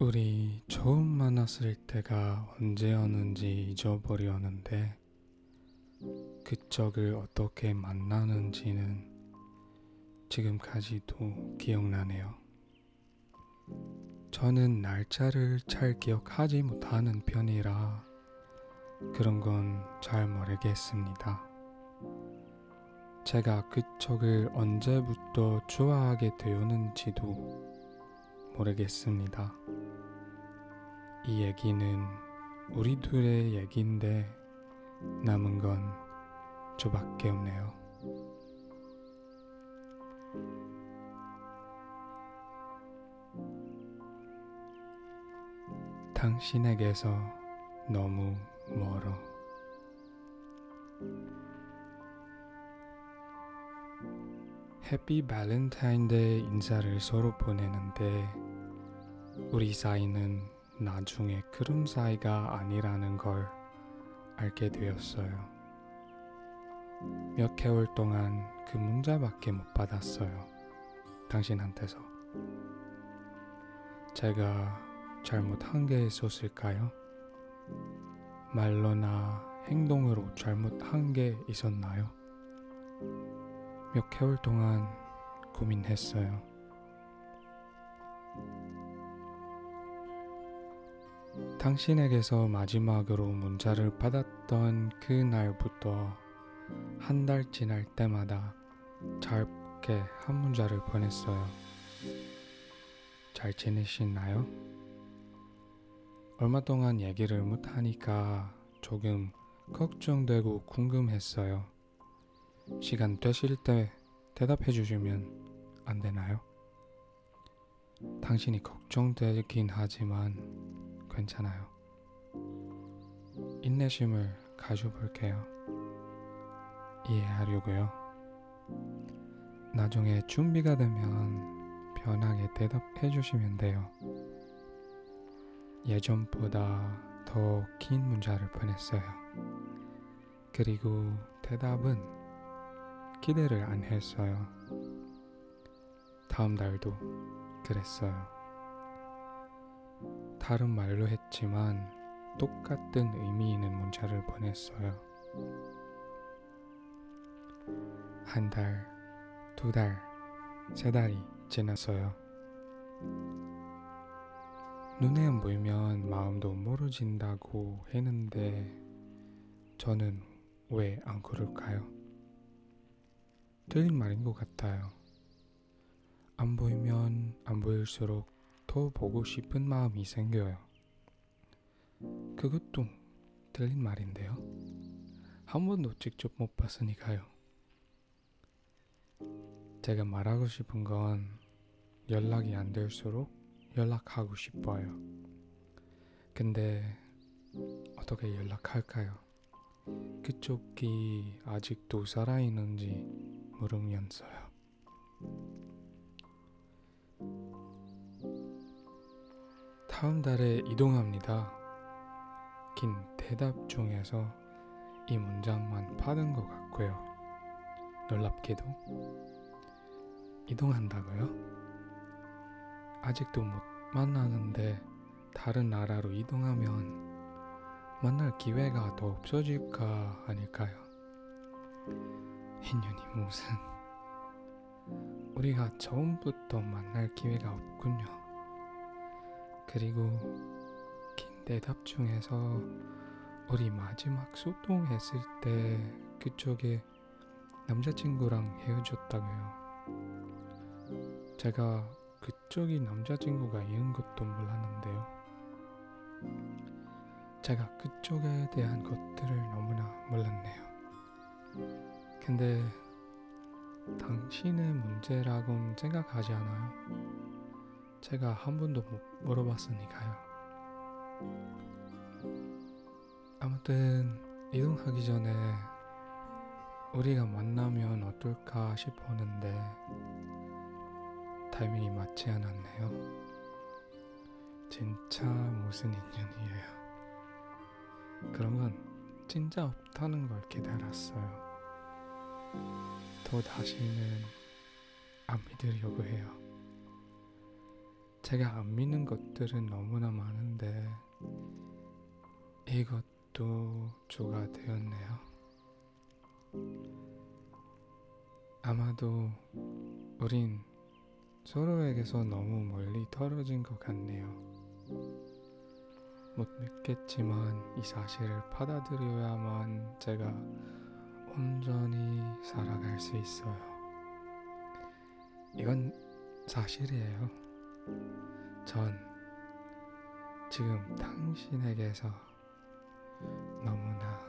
우리 처음 만났을 때가 언제였는지 잊어버렸는데 그쪽을 어떻게 만나는지는 지금까지도 기억나네요. 저는 날짜를 잘 기억하지 못하는 편이라 그런 건 잘 모르겠습니다. 제가 그쪽을 언제부터 좋아하게 되었는지도 모르겠습니다. 이 얘기는 우리 둘의 얘기인데 남은 건 저밖에 없네요. 당신에게서 너무 멀어. 해피 발렌타인데이 인사를 서로 보내는데 우리 사이는 나중에 그런 사이가 아니라는 걸 알게 되었어요. 몇 개월 동안 그 문자밖에 못 받았어요. 당신한테서. 제가 잘못한 게 있었을까요? 말로나 행동으로 잘못한 게 있었나요? 몇 개월 동안 고민했어요. 당신에게서 마지막으로 문자를 받았던 그날부터 한 달 지날 때마다 짧게 한 문자를 보냈어요. 잘 지내시나요? 얼마 동안 얘기를 못하니까 조금 걱정되고 궁금했어요. 시간 되실 때 대답해 주시면 안 되나요? 당신이 걱정되긴 하지만 괜찮아요. 인내심을 가져볼게요. 이해하려고요. 나중에 준비가 되면 편하게 대답해 주시면 돼요. 예전보다 더 긴 문자를 보냈어요. 그리고 대답은 기대를 안 했어요. 다음 달도 그랬어요. 다른 말로 했지만 똑같은 의미 있는 문자를 보냈어요. 한 달, 두 달, 세 달이 지났어요. 눈에 안 보이면 마음도 멀어진다고 했는데 저는 왜 안 그럴까요? 틀린 말인 것 같아요. 안 보이면 안 보일수록 더 보고 싶은 마음이 생겨요. 그것도 들린 말인데요. 한 번도 직접 못 봤으니까요. 제가 말하고 싶은 건 연락이 안 될수록 연락하고 싶어요. 근데 어떻게 연락할까요? 그쪽이 아직도 살아있는지 물으면서요. 다음 달에 이동합니다. 긴 대답 중에서 이 문장만 받은 것 같고요. 놀랍게도 이동한다고요? 아직도 못 만나는데 다른 나라로 이동하면 만날 기회가 더 없어질까 아닐까요? 인연이 무슨, 우리가 처음부터 만날 기회가 없군요. 그리고 긴 대답 중에서 우리 마지막 소통했을 때 그쪽에 남자친구랑 헤어졌다고요. 제가 그쪽이 남자친구가 있는 것도 몰랐는데요. 제가 그쪽에 대한 것들을 너무나 몰랐네요. 근데 당신의 문제라고는 생각하지 않아요. 제가 한 번도 못 물어봤으니까요. 아무튼 이동하기 전에 우리가 만나면 어떨까 싶었는데 타이밍이 맞지 않았네요. 진짜 무슨 인연이에요. 그런 건 진짜 없다는 걸 깨달았어요. 더 다시는 안 믿으려고 해요. 제가 안 믿는 것들은 너무나 많은데 이것도 조가 되었네요. 아마도 우린 서로에게서 너무 멀리 떨어진 것 같네요. 못 믿겠지만 이 사실을 받아들여야만 제가 온전히 살아갈 수 있어요. 이건 사실이에요. 전 지금 당신에게서 너무나